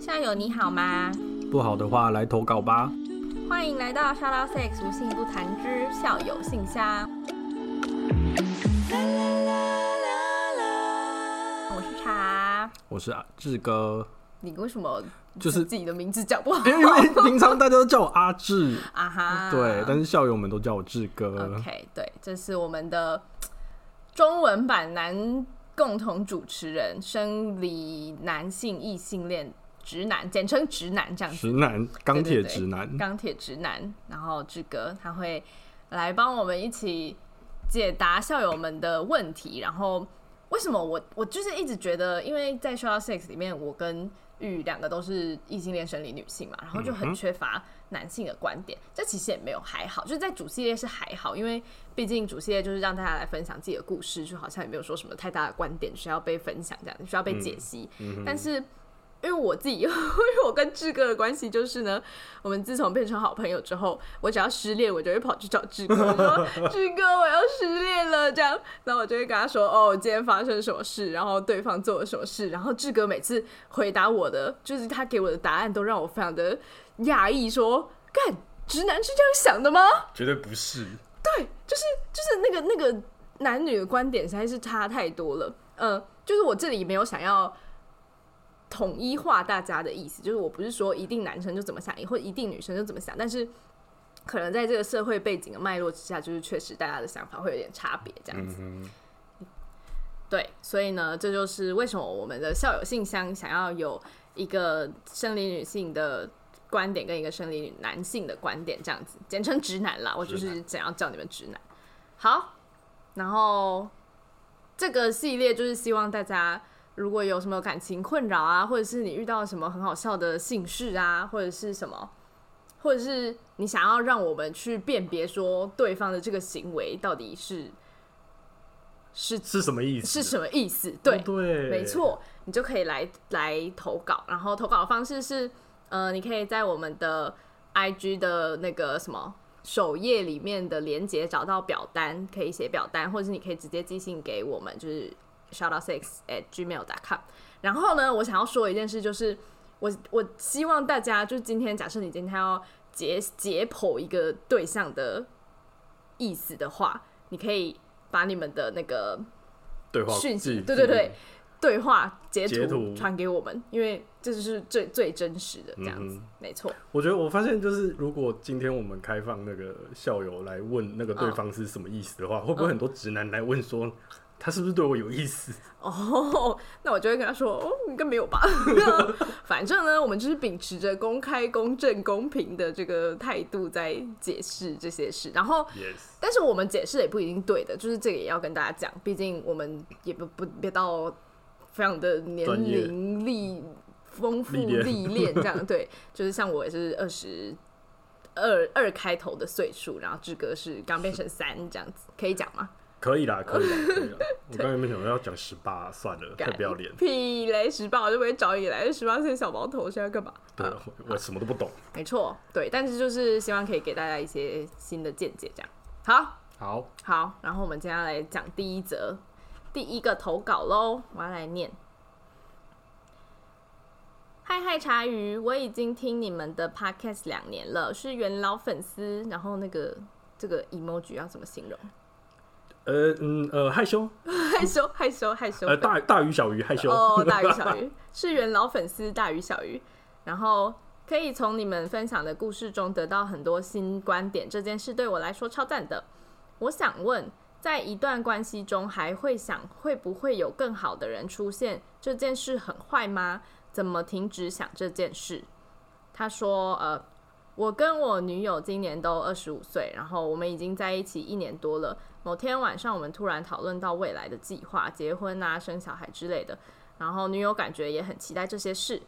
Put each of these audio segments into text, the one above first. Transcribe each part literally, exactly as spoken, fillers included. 校友你好吗？不好的话来投稿吧。欢迎来到 Shallow Sex 无性不谈之校友信箱。我是茶，我是志哥。你为什么就是自己的名字讲不好？因为平常大家都叫我阿志啊哈，对，但是校友们都叫我志哥。OK， 对，这是我们的中文版男共同主持人，生理男性异性恋直男，简称直男这样子。直男，钢铁直男，钢铁直男。然后志哥他会来帮我们一起解答校友们的问题，然后。为什么我我就是一直觉得，因为在 Shoutout Sex 里面，我跟玉两个都是异性恋生理女性嘛，然后就很缺乏男性的观点。这其实也没有还好，就是在主系列是还好，因为毕竟主系列就是让大家来分享自己的故事，就好像也没有说什么太大的观点需要被分享，这样需要被解析。嗯嗯、但是。因为我自己，因为我跟志哥的关系就是呢，我们自从变成好朋友之后，我只要失恋，我就会跑去找志哥，我说志哥我要失恋了这样，然后我就会跟他说哦，今天发生什么事，然后对方做了什么事，然后志哥每次回答我的，就是他给我的答案都让我非常的讶异，说干直男是这样想的吗？绝对不是，对，就是就是那个那个男女的观点实在是差太多了，嗯、呃，就是我这里没有想要。统一化大家的意思，就是我不是说一定男生就怎么想，或一定女生就怎么想，但是可能在这个社会背景的脉络之下，就是确实大家的想法会有点差别这样子、嗯、对，所以呢这就是为什么我们的校友信箱想要有一个生理女性的观点跟一个生理男性的观点这样子，简称直男啦，我就是想要叫你们直男。好，然后这个系列就是希望大家如果有什么感情困扰啊，或者是你遇到什么很好笑的性事啊，或者是什么，或者是你想要让我们去辨别说对方的这个行为到底是是是什么意思，是什么意思？对、哦、对，没错，你就可以来来投稿。然后投稿的方式是，呃，你可以在我们的 I G 的那个什么首页里面的连结找到表单，可以写表单，或者是你可以直接寄信给我们，就是。shoutout sex at gmail dot com。 然后呢，我想要说一件事，就是我我希望大家，就今天假设你今天要解解剖一个对象的意思的话，你可以把你们的那个对话讯息，对对对，对话截图传给我们，因为这就是最最真实的这样子，嗯、没错。我觉得我发现就是，如果今天我们开放那个校友来问那个对方是什么意思的话，哦、会不会很多直男来问说？他是不是对我有意思？哦、oh, ，那我就会跟他说，哦，应该没有吧。反正呢，我们就是秉持着公开、公正、公平的这个态度在解释这些事。然后， yes. 但是我们解释也不一定对的，就是这个也要跟大家讲，毕竟我们也不不别到非常的年龄历丰富历练这样。对，就是像我也是二十二二开头的岁数，然后志哥是刚变成三这样子，可以讲吗？可以啦，可以啦，可以啦。我刚才没想到要讲十八，算了，太不要脸。屁嘞，十八我就不会找你来。十八岁小毛头现在干嘛？对、啊，我什么都不懂。没错，对，但是就是希望可以给大家一些新的见解，这样。好，好，好。然后我们接下来讲第一则，第一个投稿喽，我要来念。嗨嗨，茶鱼，我已经听你们的 podcast 两年了，是元老粉丝。然后那个这个 emoji 要怎么形容？呃嗯呃害羞害羞害羞害羞呃大大鱼小鱼害羞哦、oh, 大鱼小鱼是元老粉丝大鱼小鱼，然后可以从你们分享的故事中得到很多新观点，这件事对我来说超赞的。我想问，在一段关系中还会想会不会有更好的人出现这件事很坏吗？怎么停止想这件事？他说呃我跟我女友今年都二十五岁，然后我们已经在一起一年多了。某天晚上我们突然讨论到未来的计划，结婚啊生小孩之类的，然后女友感觉也很期待这些事，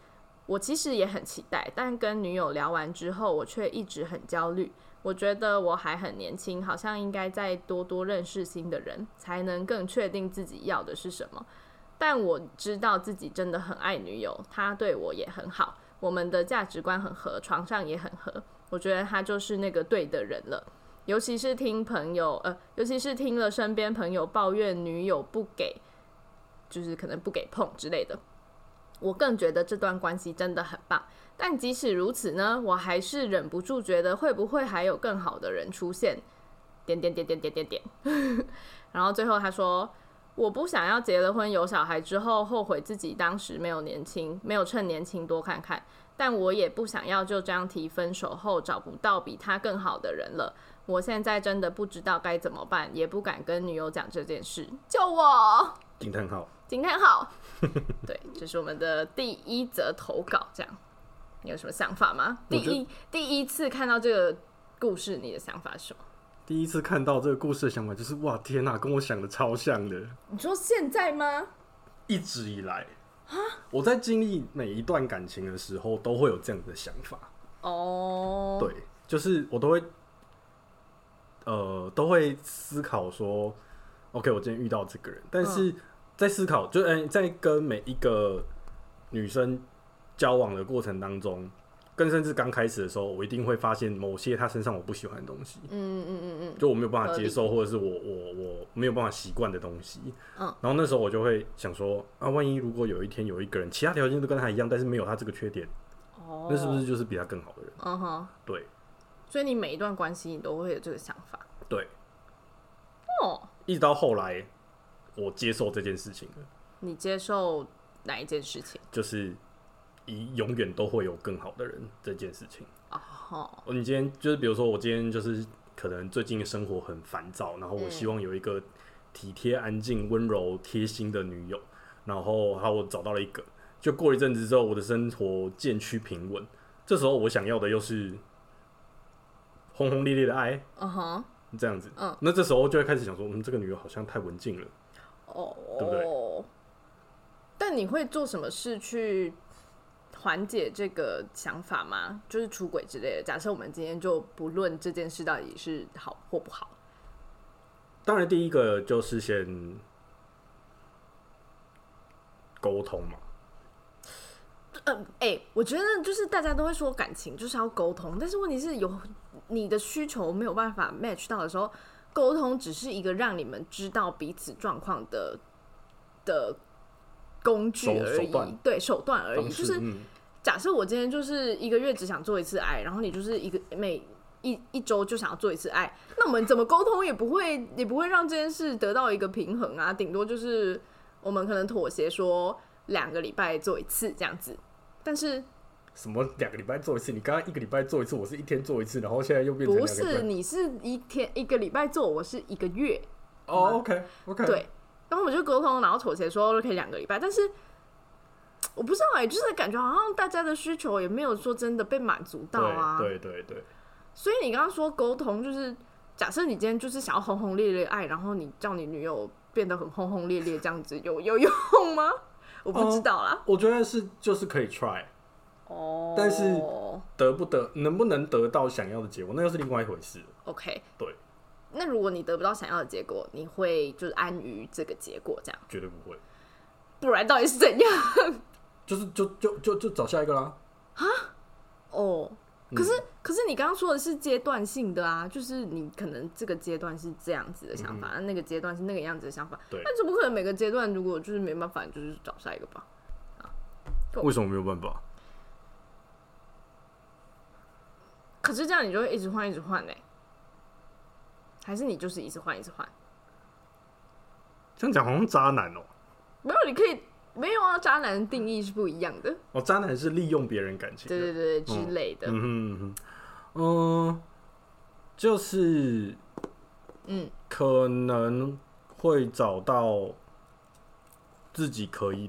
我其实也很期待，但跟女友聊完之后我却一直很焦虑，我觉得我还很年轻，好像应该再多多认识新的人才能更确定自己要的是什么，但我知道自己真的很爱女友，她对我也很好，我们的价值观很合，床上也很合，我觉得她就是那个对的人了。尤其是听朋友，呃，尤其是听了身边朋友抱怨女友不给就是可能不给碰之类的。我更觉得这段关系真的很棒，但即使如此呢，我还是忍不住觉得会不会还有更好的人出现点点点点点点点然后最后他说，我不想要结了婚有小孩之后后悔自己当时没有年轻，没有趁年轻多看看，但我也不想要就这样提分手后找不到比他更好的人了。我现在真的不知道该怎么办，也不敢跟女友讲这件事，救我！惊叹号！惊叹号！对，这是我们的第一则投稿，这样你有什么想法吗？第一第一次看到这个故事，你的想法是什么？第一次看到这个故事的想法就是，哇天哪，跟我想的超像的。你说现在吗？一直以来，我在经历每一段感情的时候，都会有这样的想法。哦、oh. ，对，就是我都会。呃，都会思考说 ，OK， 我今天遇到这个人，但是在思考，就、欸、在跟每一个女生交往的过程当中，跟甚至刚开始的时候，我一定会发现某些她身上我不喜欢的东西，嗯嗯嗯嗯，就我没有办法接受，或者是我我我没有办法习惯的东西，嗯，然后那时候我就会想说，啊，万一如果有一天有一个人，其他条件都跟他一样，但是没有他这个缺点，哦，那是不是就是比他更好的人？嗯哼，对。所以你每一段关系，你都会有这个想法。对，哦、oh. ，一直到后来，我接受这件事情了。你接受哪一件事情？就是以永远都会有更好的人这件事情。哦、oh. ，你今天就是，比如说我今天就是可能最近的生活很烦躁，然后我希望有一个体贴、安静、温柔、贴心的女友，然后好，我找到了一个。就过一阵子之后，我的生活渐趋平稳。这时候我想要的又是。轰轰烈烈的爱，嗯哼，这样子，嗯，那这时候就会开始想说，嗯，这个女友好像太文静了，哦，对不对？但你会做什么事去缓解这个想法吗？就是出轨之类的。假设我们今天就不论这件事到底是好或不好，当然第一个就是先沟通嘛。嗯，欸，我觉得就是大家都会说感情就是要沟通，但是问题是有你的需求没有办法 match 到的时候，沟通只是一个让你们知道彼此状况的的工具而已，手段对手段而已。就是假设我今天就是一个月只想做一次爱，然后你就是一个每一一周就想要做一次爱，那我们怎么沟通也不会也不会让这件事得到一个平衡啊，顶多就是我们可能妥协说两个礼拜做一次这样子。但是什么两个礼拜做一次？你刚刚一个礼拜做一次，我是一天做一次，然后现在又变成两个礼拜。不是，你是一天一个礼拜做，我是一个月。哦、oh, ，OK OK。对，然后我就沟通，然后妥协说可以两个礼拜，但是我不知道哎、欸，就是感觉好像大家的需求也没有说真的被满足到啊。对对 对, 對。所以你刚刚说沟通，就是假设你今天就是想要轰轰烈烈爱，然后你叫你女友变得很轰轰烈烈，这样子有有用吗？我不知道啦。Oh, 我觉得是就是可以 try。Oh. 但是得不得能不能得到想要的结果，那又是另外一回事。OK， 对。那如果你得不到想要的结果，你会就是安于这个结果这样？绝对不会。不然到底是怎样？就是就就就就找下一个啦。啊？哦、oh. 嗯，可是可是你刚刚说的是阶段性的啊，就是你可能这个阶段是这样子的想法，嗯、那个阶段是那个样子的想法。对。那怎么可能每个阶段如果就是没办法，就是找下一个吧？啊？为什么没有办法？可是这样你就会一直换一直换欸，还是你就是一直换一直换？这样讲好像渣男哦、喔。没有，你可以没有啊，渣男的定义是不一样的。哦，渣男是利用别人感情的，对对对、嗯、之类的。嗯嗯嗯、呃，就是嗯，可能会找到自己可以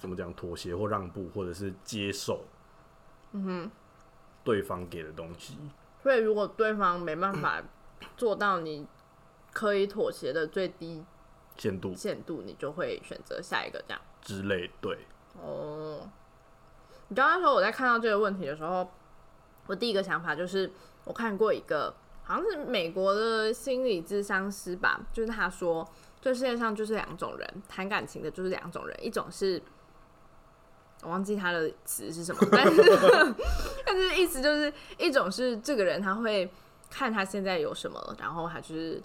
怎么讲妥协或让步，或者是接受。嗯哼。对方给的东西，所以如果对方没办法做到你可以妥协的最低限度，限度你就会选择下一个这样之类。对，哦，你刚刚说我在看到这个问题的时候，我第一个想法就是我看过一个好像是美国的心理咨商师吧，就是他说这世界上就是两种人，谈感情的就是两种人，一种是。我忘记他的词是什么，但是但是意思就是一种是这个人他会看他现在有什么，然后他就是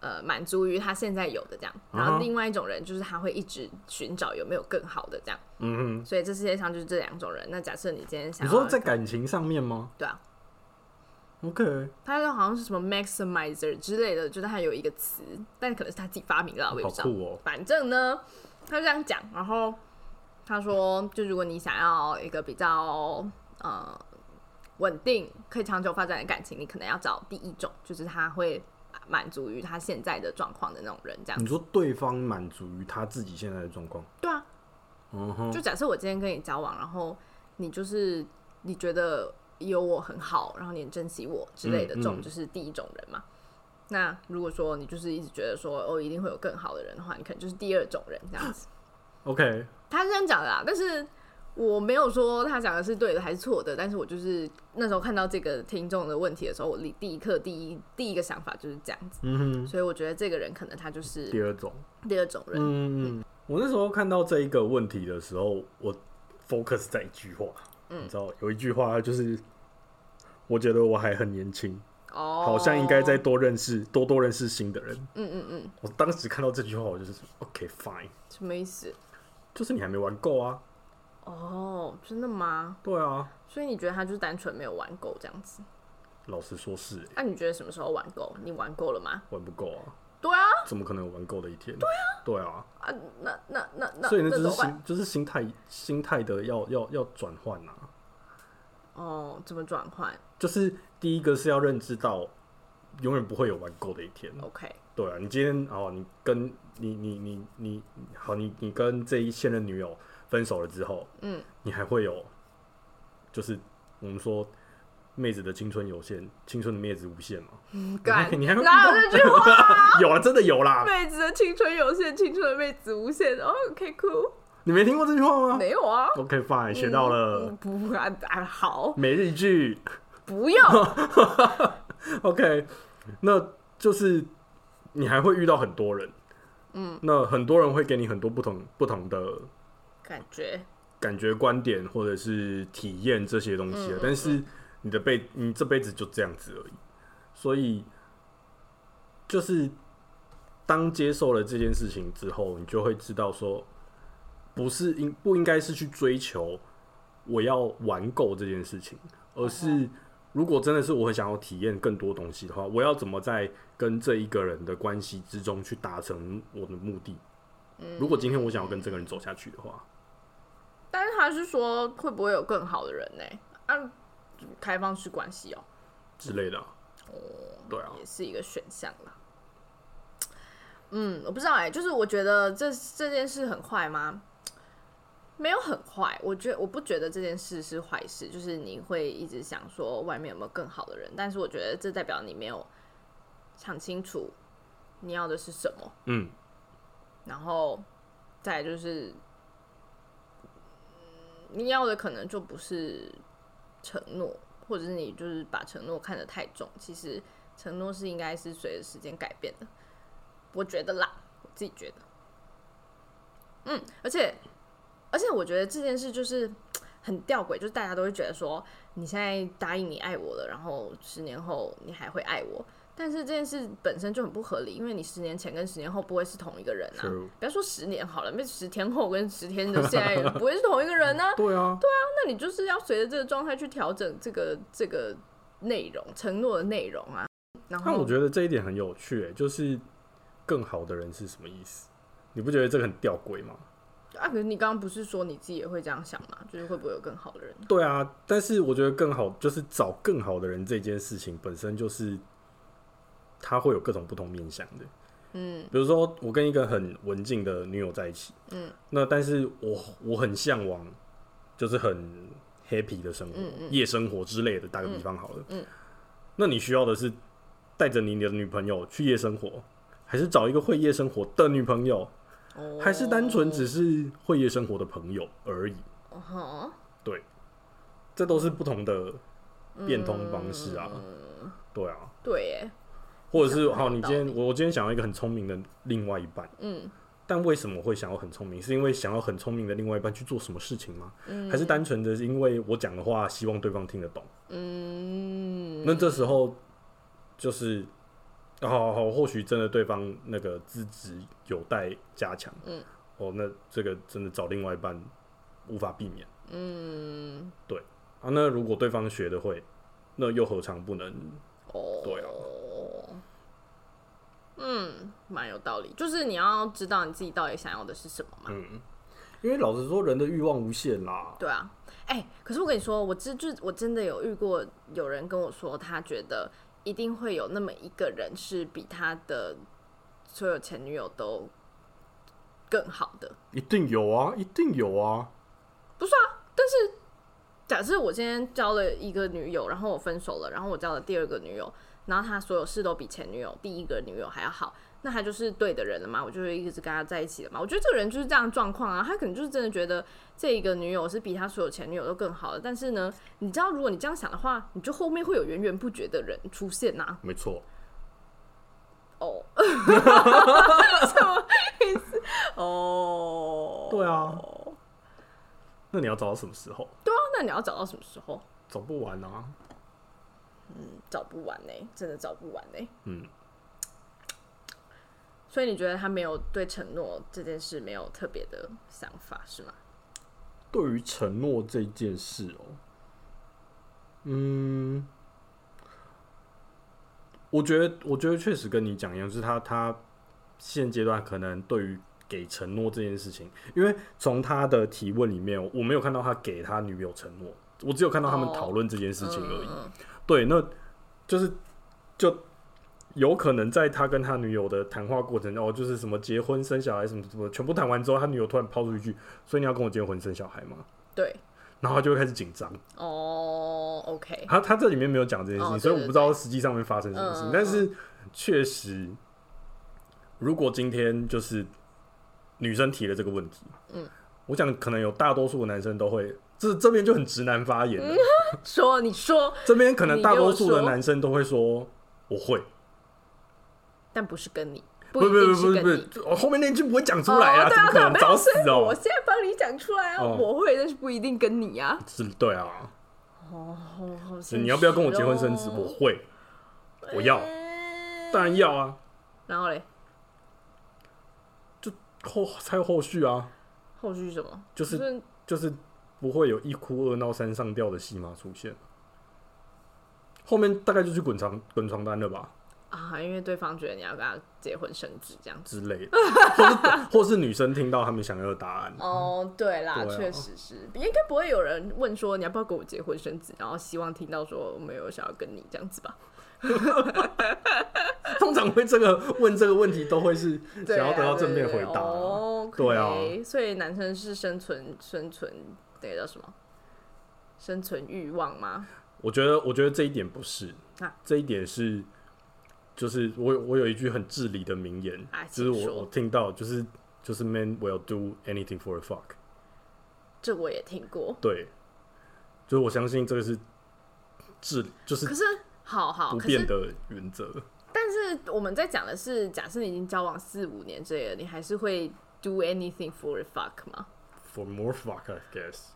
呃满足于他现在有的这样，然后另外一种人就是他会一直寻找有没有更好的这样，嗯，所以这世界上就是这两种人。那假设你今天想要，你说在感情上面吗？对啊。OK， 他就好像是什么 maximizer 之类的，就是他有一个词，但可能是他自己发明的，我也不知道。好酷哦！反正呢，他就这样讲，然后他说，就如果你想要一个比较呃稳定、可以长久发展的感情，你可能要找第一种，就是他会满足于他现在的状况的那种人。这样，你说对方满足于他自己现在的状况？对啊。嗯哼。就假设我今天跟你交往，然后你就是你觉得。有我很好，然后你很珍惜我之类的，这种就是第一种人嘛。嗯嗯、那如果说你就是一直觉得说哦一定会有更好的人的话，你可能就是第二种人这样子。OK， 他是这样讲的啦，但是我没有说他讲的是对的还是错的，但是我就是那时候看到这个听众的问题的时候，我第一刻第一第一个想法就是这样子。嗯，所以我觉得这个人可能他就是第二种第二种人。嗯嗯，我那时候看到这一个问题的时候，我 focus 在一句话。嗯、你知道有一句话就是，我觉得我还很年轻， oh. 好像应该再多认识多多认识新的人。嗯嗯嗯。我当时看到这句话，我就是 OK fine。什么意思？就是你还没玩够啊。哦、oh, ，真的吗？对啊。所以你觉得他就是单纯没有玩够这样子？老实说是、欸。那、啊、你觉得什么时候玩够？你玩够了吗？玩不够啊。对啊。怎么可能有玩够的一天？对啊。对啊。啊，那那那那，所以那就是心，就是心态，心态的要要要转换啊。哦，怎么转换？就是第一个是要认知到，永远不会有玩够的一天。OK。对啊，你今天哦，你跟你你你你好，你你跟这一现任女友分手了之后，嗯，你还会有，就是我们说。妹子的青春有限，青春的妹子无限嘛？嗯，干，你还会哪有这句话、啊？有啊，真的有啦！妹子的青春有限，青春的妹子无限。哦 ，OK， cool。你没听过这句话吗？没有啊。OK， fine， 学到了。嗯、不啊，好。每日一句。不用。OK， 那就是你还会遇到很多人，嗯，那很多人会给你很多不同不同的感觉、感觉、观点或者是体验这些东西、啊嗯，但是。嗯你的辈，你这辈子就这样子而已，所以就是当接受了这件事情之后，你就会知道说，不是应不应该是去追求我要玩够这件事情，而是如果真的是我很想要体验更多东西的话，我要怎么在跟这一个人的关系之中去达成我的目的？如果今天我想要跟这个人走下去的话，但是他是说会不会有更好的人呢、欸？啊。开放式关系哦之类的、啊，哦，对啊，也是一个选项啦。嗯，我不知道哎、欸，就是我觉得这这件事很坏吗？没有很坏，我觉得我不觉得这件事是坏事，就是你会一直想说外面有没有更好的人，但是我觉得这代表你没有想清楚你要的是什么。嗯，然后再来就是你要的可能就不是。承诺，或者是你就是把承诺看得太重，其实承诺是应该是随着时间改变的，我觉得啦，我自己觉得，嗯，而且而且我觉得这件事就是很吊诡，就是大家都会觉得说你现在答应你爱我了，然后十年后你还会爱我，但是这件事本身就很不合理，因为你十年前跟十年后不会是同一个人啊，不要说十年好了，十天后跟十天的现在不会是同一个人啊，对啊，对啊，那你就是要随着这个状态去调整这个这个内容，承诺的内容啊。然后，但我觉得这一点很有趣、欸，就是更好的人是什么意思？你不觉得这个很吊诡吗？啊，可是你刚刚不是说你自己也会这样想吗？就是会不会有更好的人？对啊，但是我觉得更好就是找更好的人这件事情本身就是。他会有各种不同面向的，嗯，比如说我跟一个很文静的女友在一起，嗯，那但是我我很向往，就是很 happy 的生活，嗯嗯、夜生活之类的，打个比方好了，嗯，嗯那你需要的是带着你的女朋友去夜生活，还是找一个会夜生活的女朋友，哦、还是单纯只是会夜生活的朋友而已？哦、对，这都是不同的变通方式啊，嗯、对啊，对耶。或者是好，你今天我今天想要一个很聪明的另外一半，嗯，但为什么会想要很聪明？是因为想要很聪明的另外一半去做什么事情吗？嗯，还是单纯的因为我讲的话希望对方听得懂？嗯，那这时候就是好好好，或许真的对方那个资质有待加强，嗯，哦，那这个真的找另外一半无法避免，嗯，对啊，那如果对方学得会，那又何尝不能？哦，对啊，嗯，蛮有道理，就是你要知道你自己到底想要的是什么嘛，嗯，因为老实说，人的欲望无限啦，对啊，哎、欸，可是我跟你说，我真就我真的有遇过有人跟我说，他觉得。一定会有那么一个人是比他的所有前女友都更好的，一定有啊，一定有啊，不是啊？但是假设我今天交了一个女友，然后我分手了，然后我交了第二个女友，然后他所有事都比前女友第一个女友还要好，那他就是对的人了嘛？我就会一直跟他在一起了嘛？我觉得这个人就是这样的状况啊，他可能就是真的觉得这一个女友是比他所有前女友都更好的，但是呢，你知道如果你这样想的话，你就后面会有源源不绝的人出现啊。没错。哦，什么意思？哦，对啊。那你要找到什么时候？对啊，那你要找到什么时候？找不完啊。嗯，找不完欸，真的找不完欸。嗯。所以你觉得他没有对承诺这件事没有特别的想法是吗？对于承诺这件事哦，嗯，我觉得我觉得确实跟你讲一样，就是他他现阶段可能对于给承诺这件事情，因为从他的提问里面，我没有看到他给他女友承诺，我只有看到他们讨论这件事情而已。哦嗯、对，那就是就。有可能在他跟他女友的谈话过程中，哦，就是什么结婚生小孩什么什么，全部谈完之后，他女友突然抛出一句：“所以你要跟我结婚生小孩吗？”对，然后他就会开始紧张。哦、oh, ，OK 他。他这里面没有讲这件事情， oh, 所以我不知道实际上面发生什么事。对对对，但是确实，如果今天就是女生提了这个问题，嗯，我想可能有大多数的男生都会。这这边就很直男发言了，嗯、说你说，这边可能大多数的男生都会说我会。但不是跟你，不一定是跟你，不是不是不是不是，后面那句不会讲出来啊，哦、怎么可能？找死哦！我现在帮你讲出来啊，哦、我会，但是不一定跟你啊。是，对啊。哦，好现实哦。你要不要跟我结婚生子？我会，我要，欸、当然要啊。然后嘞，就后才有后续啊。后续什么？就是、就是、就是不会有一哭二闹三上吊的戏码出现。后面大概就去滚床滚床单了吧。啊，因为对方觉得你要跟他结婚生子这样之类的，或是或是女生听到他们想要的答案。哦，对啦，确、啊、实是，应该不会有人问说你要不要跟我结婚生子，然后希望听到说没有想要跟你这样子吧。通常会这个问这个问题都会是想要得到正面回答。哦，对啊，所以男生是生存生存那个叫什么？生存欲望吗？我觉得，我觉得这一点不是，啊、这一点是。就是我我有一句很至理的名言，啊、就是我我听到就是就是 man will do anything for a fuck， 这我也听过。对，就是我相信这个是至就是可是好好不变的原则。但是我们在讲的是，假设你已经交往四五年之类的，你还是会 do anything for a fuck 吗 ？For more fuck, I guess.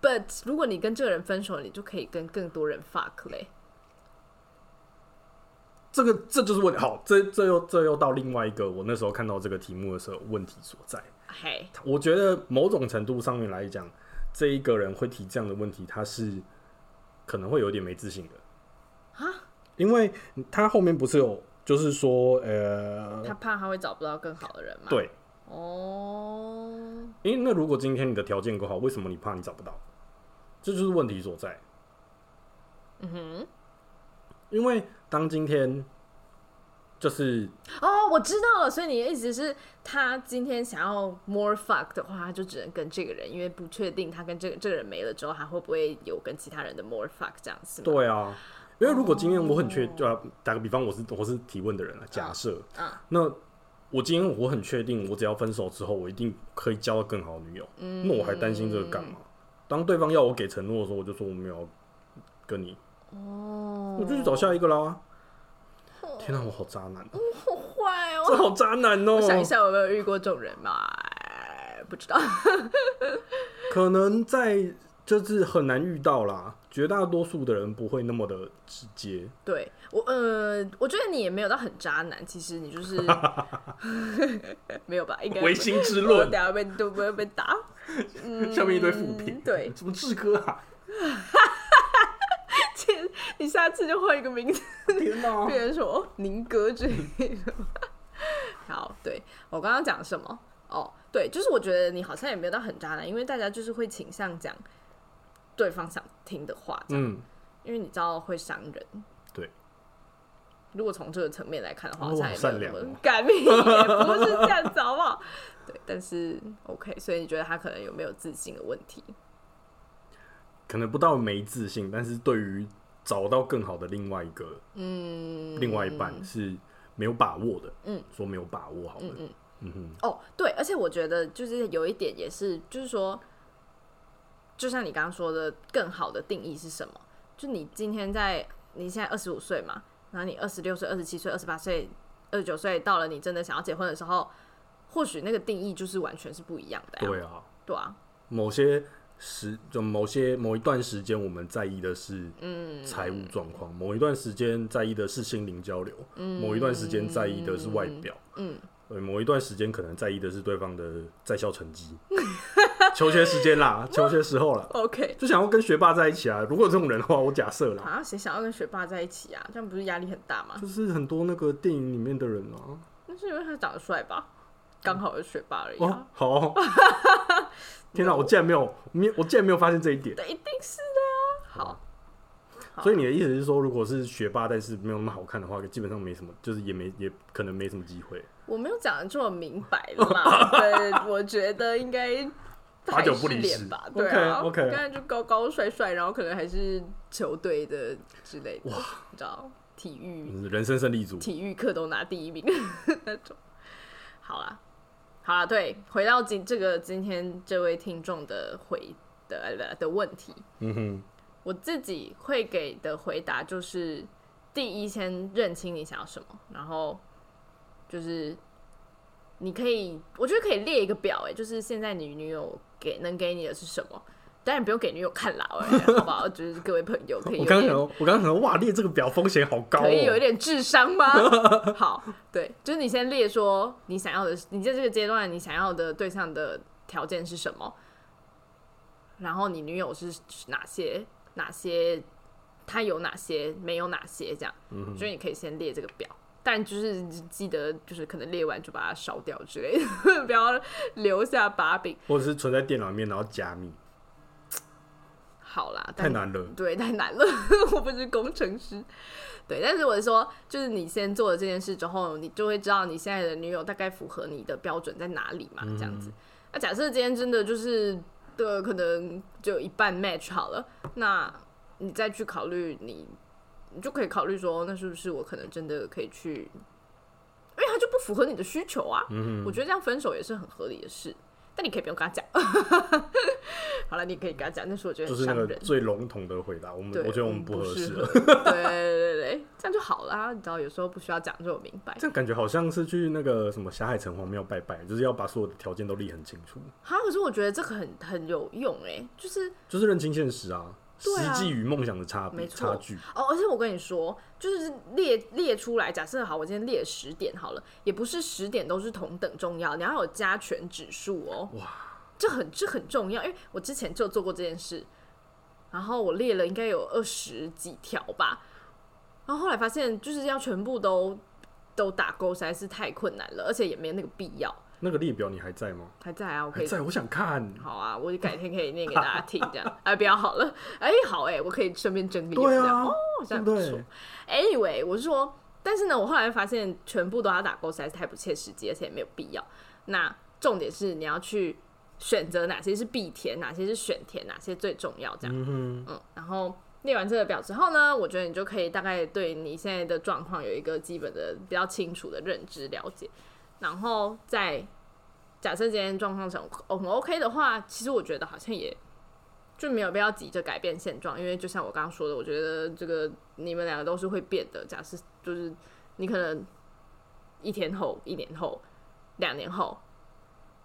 But 如果你跟这个人分手，你就可以跟更多人 fuck 嘞。这个这就是问题，好，这这又这又到另外一个我那时候看到这个题目的时候问题所在。Hey. 我觉得某种程度上面来讲，这一个人会提这样的问题，他是可能会有点没自信的啊， huh? 因为他后面不是有就是说，呃，他怕他会找不到更好的人嘛。对，哦，因为那如果今天你的条件够好，为什么你怕你找不到？这就是问题所在。嗯哼。因为当今天就是哦，我知道了，所以你的意思是他今天想要 more fuck 的话，他就只能跟这个人，因为不确定他跟这个这个人没了之后，他会不会有跟其他人的 more fuck 这样子？对啊，因为如果今天我很确，就、哦、打个比方，我是我是提问的人啊，假设、嗯嗯、那我今天我很确定，我只要分手之后，我一定可以交到更好的女友，嗯、那我还担心这个干嘛？当对方要我给承诺的时候，我就说我没有跟你。哦、我就去找下一个啦！天哪、啊，我好渣男、啊！我、嗯、好坏哦，这好渣男哦！我想一下，我有没有遇过这种人嘛？不知道，可能在就是很难遇到啦，绝大多数的人不会那么的直接。对，我呃，我觉得你也没有到很渣男，其实你就是没有吧？应该唯心之论，等下被都不会被打。嗯，下面一堆负评，对，什么志哥啊？你下次就换一个名字，变成什么宁哥之类的。好，对我刚刚讲什么？哦，对，就是我觉得你好像也没有到很渣男，因为大家就是会倾向讲对方想听的话，嗯，因为你知道会伤人。对，如果从这个层面来看的话，好像也没有什么改变，也不是这样子，好不好？对，但是 OK， 所以你觉得他可能有没有自信的问题？可能不到没自信，但是对于找到更好的另外一个，嗯，另外一半是没有把握的，嗯，说没有把握好了，嗯嗯。嗯、哦，对，而且我觉得就是有一点也是，就是说，就像你刚刚说的，更好的定义是什么？就你今天在你现在二十五岁嘛，然后你二十六岁、二十七岁、二十八岁、二十九岁，到了你真的想要结婚的时候，或许那个定义就是完全是不一样的、啊。对啊，对啊，某些时就某些某一段时间，我们在意的是财务状况、嗯；某一段时间在意的是心灵交流；嗯、某一段时间在意的是外表。嗯。嗯对，某一段时间可能在意的是对方的在校成绩，求学时间啦，求学时候啦 ，OK， 就想要跟学霸在一起啊。如果这种人的话，我假设啦，啊，谁想要跟学霸在一起啊？这样不是压力很大吗？就是很多那个电影里面的人啊，那是因为他长得帅吧，刚好是学霸而已、啊哦。好、哦，天哪、啊，我竟然没有，我竟然没有发现这一点。对，一定是的啊。好。所以你的意思是说，如果是学霸，但是没有那么好看的话，基本上没什么，就是也没也可能没什么机会。我没有讲的这么明白了嘛，对，我觉得应该八九不离十吧，对啊 ，OK， 刚、okay. 才就高高帅帅，然后可能还是球队的之类的，哇，你知道，体育人生胜利组，体育课都拿第一名那种。好啦，好啦，对，回到今这个今天这位听众的回的的问题，嗯哼。我自己会给的回答就是，第一，先认清你想要什么，然后就是你可以，我觉得可以列一个表、欸，哎，就是现在你女友给能给你的是什么，当然不用给女友看啦、欸，好不好？就是各位朋友可以有点。我刚刚想，我刚刚想，哇，列这个表风险好高、哦，可以有一点智商吗？好，对，就是你先列说你想要的，你在这个阶段你想要的对象的条件是什么，然后你女友是哪些？哪些他有哪些没有哪些这样、嗯、所以你可以先列这个表，但就是记得就是可能列完就把它烧掉之类的不要留下把柄，或者是存在电脑里面然后加密。好啦，太难了，对，太难了我不是工程师，对，但是我说就是你先做了这件事之后，你就会知道你现在的女友大概符合你的标准在哪里嘛、嗯、这样子。那假设今天真的就是对，可能就一半 match 好了，那你再去考虑，你你就可以考虑说，那是不是我可能真的可以去，因为他就不符合你的需求啊。嗯、我觉得这样分手也是很合理的事，但你可以不用跟他讲。好了，你可以跟他讲，但是我觉得很伤人。就是那个最笼统的回答，我们我觉得我们不合适了。对对对对，这样就好啦。你知道，有时候不需要讲就有明白。这样感觉好像是去那个什么霞海城隍庙拜拜，就是要把所有的条件都立很清楚。哈，可是我觉得这个很很有用哎、欸，就是就是认清现实啊，实际与梦想的差别差距。哦，而且我跟你说，就是列列出来，假设好，我今天列十点好了，也不是十点都是同等重要，你要有加权指数哦。哇。这很这很重要，因为我之前就做过这件事，然后我列了应该有二十几条吧，然后后来发现就是要全部都都打勾实在是太困难了，而且也没那个必要。那个列表你还在吗？还在啊，我可以还在，我想看。好啊，我改天可以念给大家听，这样哎，不要好了，哎，好哎、欸，我可以顺便整理。对啊，哦，这样不错。Anyway， 我是说，但是呢，我后来发现全部都要打勾实在是太不切实际，而且也没有必要。那重点是你要去选择哪些是必填，哪些是选填，哪些最重要这样。嗯嗯，然后列完这个表之后呢，我觉得你就可以大概对你现在的状况有一个基本的比较清楚的认知了解，然后再假设今天状况很 OK 的话，其实我觉得好像也就没有必要急着改变现状，因为就像我刚刚说的，我觉得这个你们两个都是会变的，假设就是你可能一天后、一年后、两年后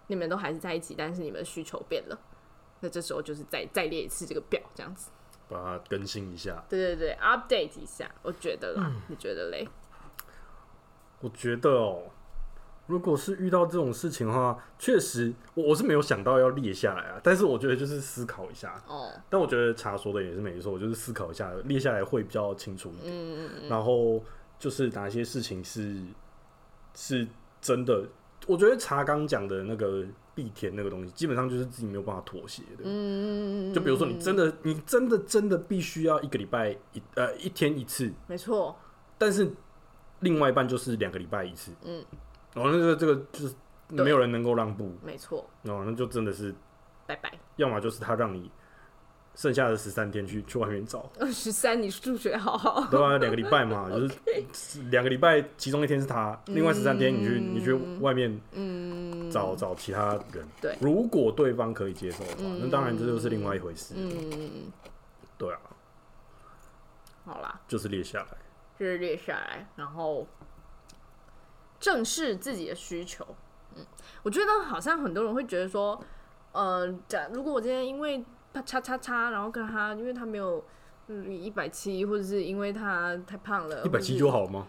你们都还是在一起，但是你们的需求变了，那这时候就是再再列一次这个表，这样子把它更新一下，对对对 ，update 一下，我觉得啦，嗯、你觉得嘞？我觉得哦，如果是遇到这种事情的话，确实 我, 我是没有想到要列下来啊，但是我觉得就是思考一下。哦，但我觉得茶说的也是没错，我就是思考一下，列下来会比较清楚一点。嗯嗯，然后就是哪些事情是是真的，我觉得茶刚讲的那个。必填那个东西，基本上就是自己没有办法妥协的。嗯，就比如说你真的，你真的真的必须要一个礼拜一呃一天一次，没错。但是另外一半就是两个礼拜一次，嗯。然后那个这个就是没有人能够让步，没错。然后那就真的是拜拜。要么就是他让你剩下的十三天去去外面找。十三，你数学好好。对啊，两个礼拜嘛，就是两个礼拜，其中一天是他，嗯、另外十三天你去你去外面，嗯。找找其他人，对，如果对方可以接受的话，嗯、那当然这就是另外一回事。嗯，对啊，好啦，就是列下来，就是列下来，然后正视自己的需求。嗯，我觉得好像很多人会觉得说，呃，如果我今天因为叉叉叉，然后跟他，因为他没有一百七，或者是因为他太胖了，一百七就好吗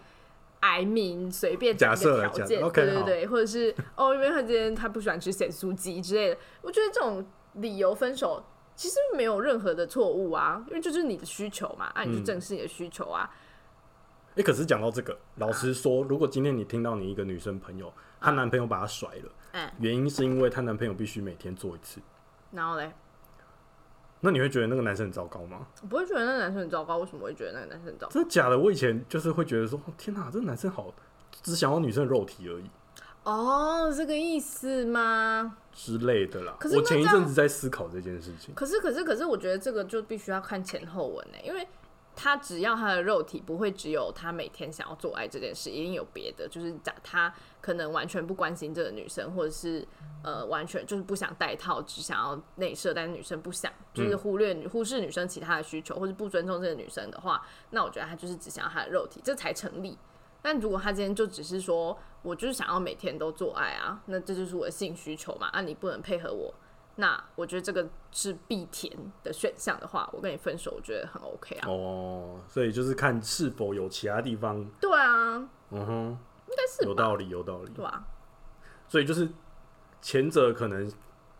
？I mean 随便讲一个条件，对对对， okay, 或者是哦，因为他今天他不喜欢吃咸酥鸡之类的，我觉得这种理由分手其实没有任何的错误啊，因为就是你的需求嘛，啊，你就正视你的需求啊。哎、嗯欸，可是讲到这个，老实说、啊，如果今天你听到你一个女生朋友，她男朋友把她甩了，嗯、原因是因为她男朋友必须每天做一次，然后嘞，那你会觉得那个男生很糟糕吗？我不会觉得那个男生很糟糕，为什么会觉得那个男生很糟糕？真的假的？我以前就是会觉得说，天哪，这个男生好，只想要女生的肉体而已。哦，这个意思吗？之类的啦。可是我前一阵子在思考这件事情。可是可是可是，我觉得这个就必须要看前后文呢、欸，因为他只要他的肉体，不会只有他每天想要做爱这件事，一定有别的，就是他可能完全不关心这个女生，或者是。呃，完全就是不想戴套，只想要内射，但是女生不想，就是忽略、嗯、忽视女生其他的需求，或是不尊重这个女生的话，那我觉得她就是只想要她的肉体，这才成立。但如果她今天就只是说，我就是想要每天都做爱啊，那这就是我的性需求嘛，啊，你不能配合我，那我觉得这个是必填的选项的话，我跟你分手，我觉得很 OK 啊。哦，所以就是看是否有其他地方。对啊，嗯哼，应该是有道理，有道理，对啊。所以就是。前者可能，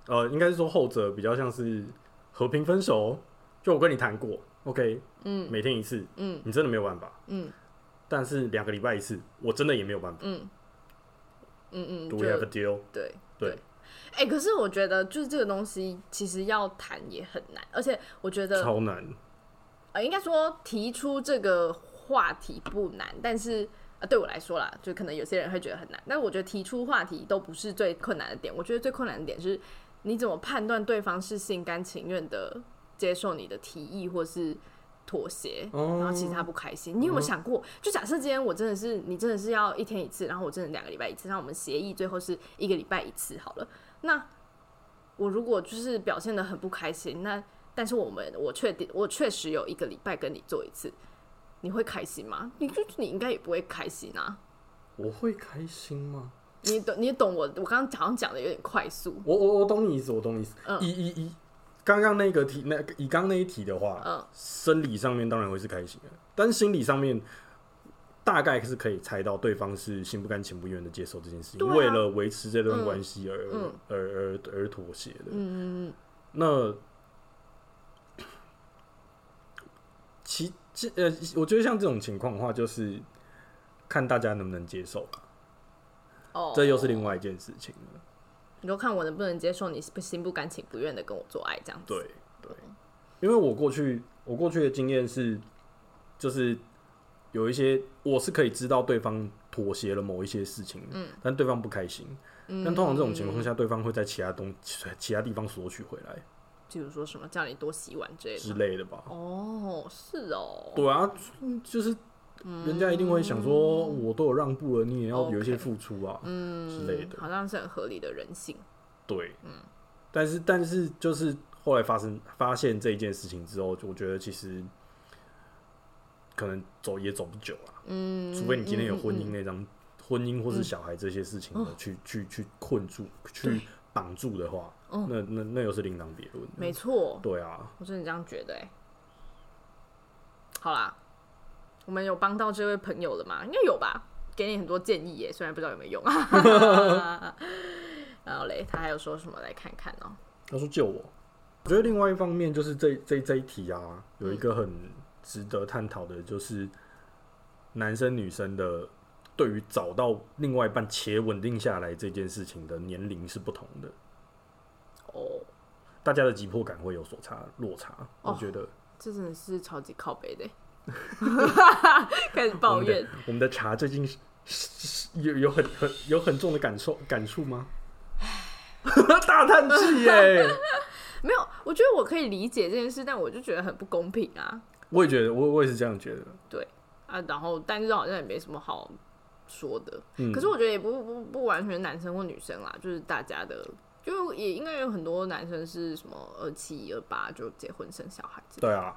呃，应该是说后者比较像是和平分手。就我跟你谈过 ，OK， 嗯，每天一次，嗯，你真的没有办法，嗯，但是两个礼拜一次，我真的也没有办法，嗯，嗯嗯 ，Do we have a deal？ 对对，哎、欸，可是我觉得就是这个东西其实要谈也很难，而且我觉得超难，呃，应该说提出这个话题不难，但是。对我来说啦，就可能有些人会觉得很难，但我觉得提出话题都不是最困难的点。我觉得最困难的点是，你怎么判断对方是心甘情愿的接受你的提议或是妥协，然后其实他不开心。你有没有想过，就假设今天我真的是，你真的是要一天一次，然后我真的两个礼拜一次，那我们协议最后是一个礼拜一次好了。那我如果就是表现得很不开心，那但是我们我确定我确实有一个礼拜跟你做一次。你会开心吗？你就你应该也不会开心啊。我会开心吗？你懂，你懂我。我刚刚好像讲的有点快速。我我我懂你意思，我懂你意思。嗯，以以以刚刚那个题，那以刚那一题的话，嗯，生理上面当然会是开心的，但是心理上面大概是可以猜到对方是心不甘情不愿的接受这件事情，啊、为了维持这段关系而、嗯、而而而妥协的。嗯嗯，那其。呃，我觉得像这种情况的话，就是看大家能不能接受吧。哦，这又是另外一件事情了。你就看我能不能接受你心不甘情不愿的跟我做爱这样子。对对，因为我过去我过去的经验是，就是有一些我是可以知道对方妥协了某一些事情，嗯，但对方不开心，嗯，但通常这种情况下，对方会在其他东其他地方索取回来。比如说什么叫你多洗碗之类的之类的吧？哦，是哦。对啊，就是人家一定会想说，我都有让步了，你也要有一些付出啊，嗯之类的，好像是很合理的人性。对，嗯，但是但是就是后来发生发现这一件事情之后，我觉得其实可能走也走不久啊，嗯，除非你今天有婚姻那张、嗯嗯嗯、婚姻或是小孩这些事情的、嗯、去去去困住去。绑住的话，嗯、那那那又是另当别论。没错，对啊，我真的这样觉得哎、欸。好啦，我们有帮到这位朋友了吗？应该有吧，给你很多建议耶、欸，虽然不知道有没有用。然后嘞，他还有说什么？来看看哦、喔。他说救我。我觉得另外一方面就是这这这一题啊，有一个很值得探讨的，就是男生女生的对于找到另外一半且稳定下来这件事情的年龄是不同的。哦，大家的急迫感会有所差落差，哦、我觉得这真的是超级靠北的，开始抱怨。我们的, 我们的茶最近有有很很有很重的感受感触吗？大叹气耶！没有，我觉得我可以理解这件事，但我就觉得很不公平啊！我也觉得，我我也是这样觉得。对啊，然后但是好像也没什么好说的。嗯、可是我觉得也不不不完全男生或女生啦，就是大家的，就也应该有很多男生是什么二七二八就结婚生小孩子。对啊，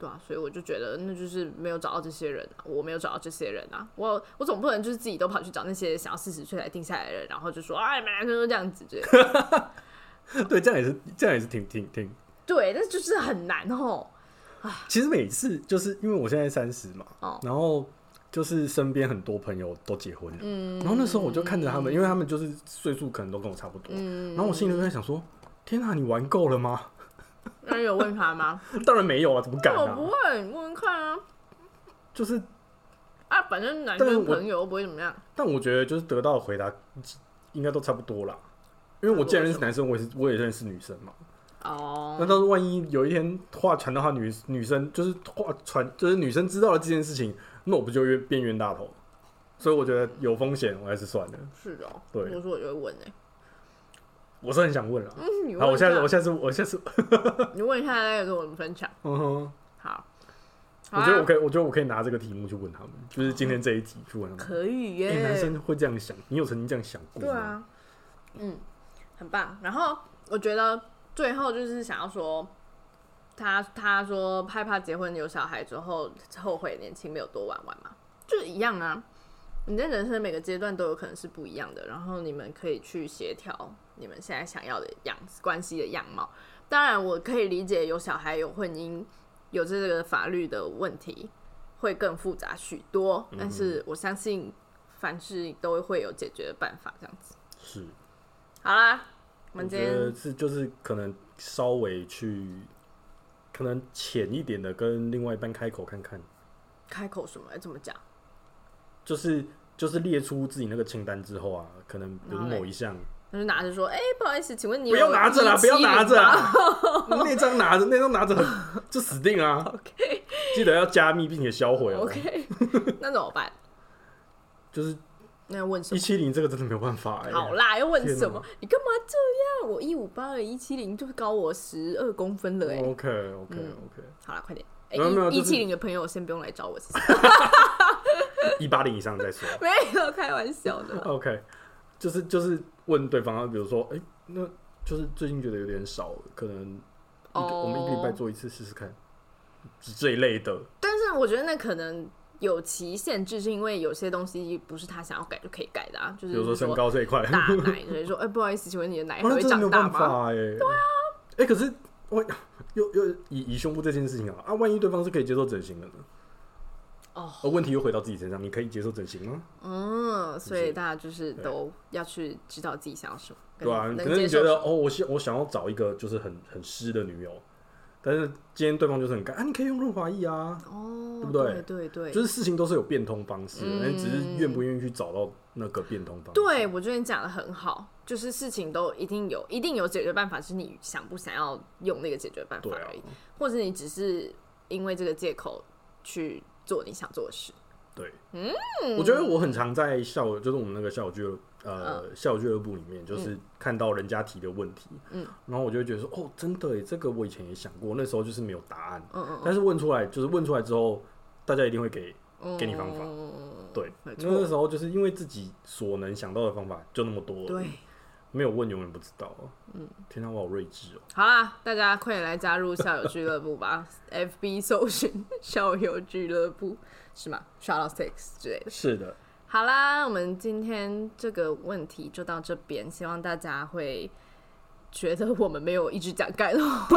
对啊，所以我就觉得那就是没有找到这些人、啊，我没有找到这些人啊！我我总不能就是自己都跑去找那些想要四十岁才定下来的人，然后就说啊，你们男生都这样子之类的。对，这样也是，这样也是挺挺挺。对，但就是很难哦。其实每次就是因为我现在三十嘛、哦，然后就是身边很多朋友都结婚了，嗯、然后那时候我就看着他们、嗯，因为他们就是岁数可能都跟我差不多，嗯、然后我心里就在想说：天啊，你玩够了吗？那你有问他吗？当然没有啊，怎么敢、啊？我不问，问问看啊。就是啊，反正男生朋友又不会怎么样。但我觉得就是得到的回答应该都差不多啦。因为我既然认识男生，我也是我也认识女生嘛。哦、oh.。那到时候万一有一天话传到他女女生，就是话传就是女生知道了这件事情，那我不就变冤大头？所以我觉得有风险，我还是算了。是哦。对。我说我就会问哎、欸。我是很想问了。嗯，你问一下。好，我下次我下次我下次。你问一下，再跟我们分享。嗯哼。好。我觉得我可以，我觉得我可以拿这个题目去问他们，就是今天这一集去问他们。可以耶、欸欸。男生会这样想，你有曾经这样想过吗？对啊。嗯。很棒，然后我觉得最后就是想要说，他他说害怕结婚有小孩之后后悔年轻没有多玩玩嘛，就一样啊。你在人生每个阶段都有可能是不一样的，然后你们可以去协调你们现在想要的样子关系的样貌。当然，我可以理解有小孩、有婚姻、有这个法律的问题会更复杂许多，但是我相信凡事都会有解决的办法，这样子是。好啦，我们今天我觉得是就是可能稍微去，可能浅一点的跟另外一半开口看看。开口什么？欸、怎么讲？就是就是列出自己那个清单之后啊，可能比如某一项，他就拿着说：“哎、欸，不好意思，请问你有不要拿着啦，不要拿着啦，那张拿着，那张拿着就死定啊。”OK， 记得要加密并且销毁。OK， 那怎么办？就是。那要问什么？一七零这个真的没有办法哎、欸。好啦，要问什么？你干嘛这样？我一五八了，一七零就高我十二公分了哎、欸。OK OK、嗯、OK， 好啦，快点。哎、欸，一七零的朋友先不用来找我，一八零以上再说。没有开玩笑的。OK， 就是就是问对方，比如说，哎、欸，那就是最近觉得有点少，可能、oh. 我们一个礼拜做一次试试看，这一类的。但是我觉得那可能。有其限制，是因为有些东西不是他想要改就可以改的啊，就是比如说身高这一块，大奶，所以说，哎、欸，不好意思，请问你的奶还会长大吗？哎、欸，对啊，哎、欸，可是我又又以以胸部这件事情啊，啊，万一对方是可以接受整形的呢？哦，而问题又回到自己身上，你可以接受整形吗？嗯，所以大家就是都要去知道自己想要什么，对啊，可能你觉得哦，我想我想要找一个就是很很湿的女友。但是今天对方就是很干啊，你可以用润滑液啊，哦，对不对？对对对，就是事情都是有变通方式，但、嗯、只是愿不愿意去找到那个变通方式。对，我觉得你讲的很好，就是事情都一定有，一定有解决办法，是你想不想要用那个解决办法而已，啊、或者你只是因为这个借口去做你想做的事。对，嗯，我觉得我很常在校，就是我们那个校友呃、嗯、校友俱乐部里面，就是看到人家提的问题，嗯，然后我就会觉得说，哦，真的耶，这个我以前也想过，那时候就是没有答案，嗯嗯，但是问出来，就是问出来之后，大家一定会给给你方法，嗯、对，因为那时候就是因为自己所能想到的方法就那么多了，对，没有问永远不知道，嗯，天哪，我好睿智哦！好啦，大家快点来加入校友俱乐部吧，F B 搜寻校友俱乐部是吗？Shoutout Sex 之类的，是的。好啦，我们今天这个问题就到这边，希望大家会觉得我们没有一直讲干话。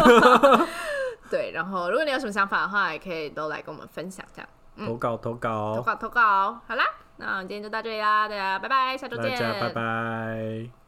对，然后如果你有什么想法的话，也可以都来跟我们分享这样。嗯、投稿投稿投稿投稿，好啦，那我们今天就到这里啦，大家拜拜，下周见，大家拜拜。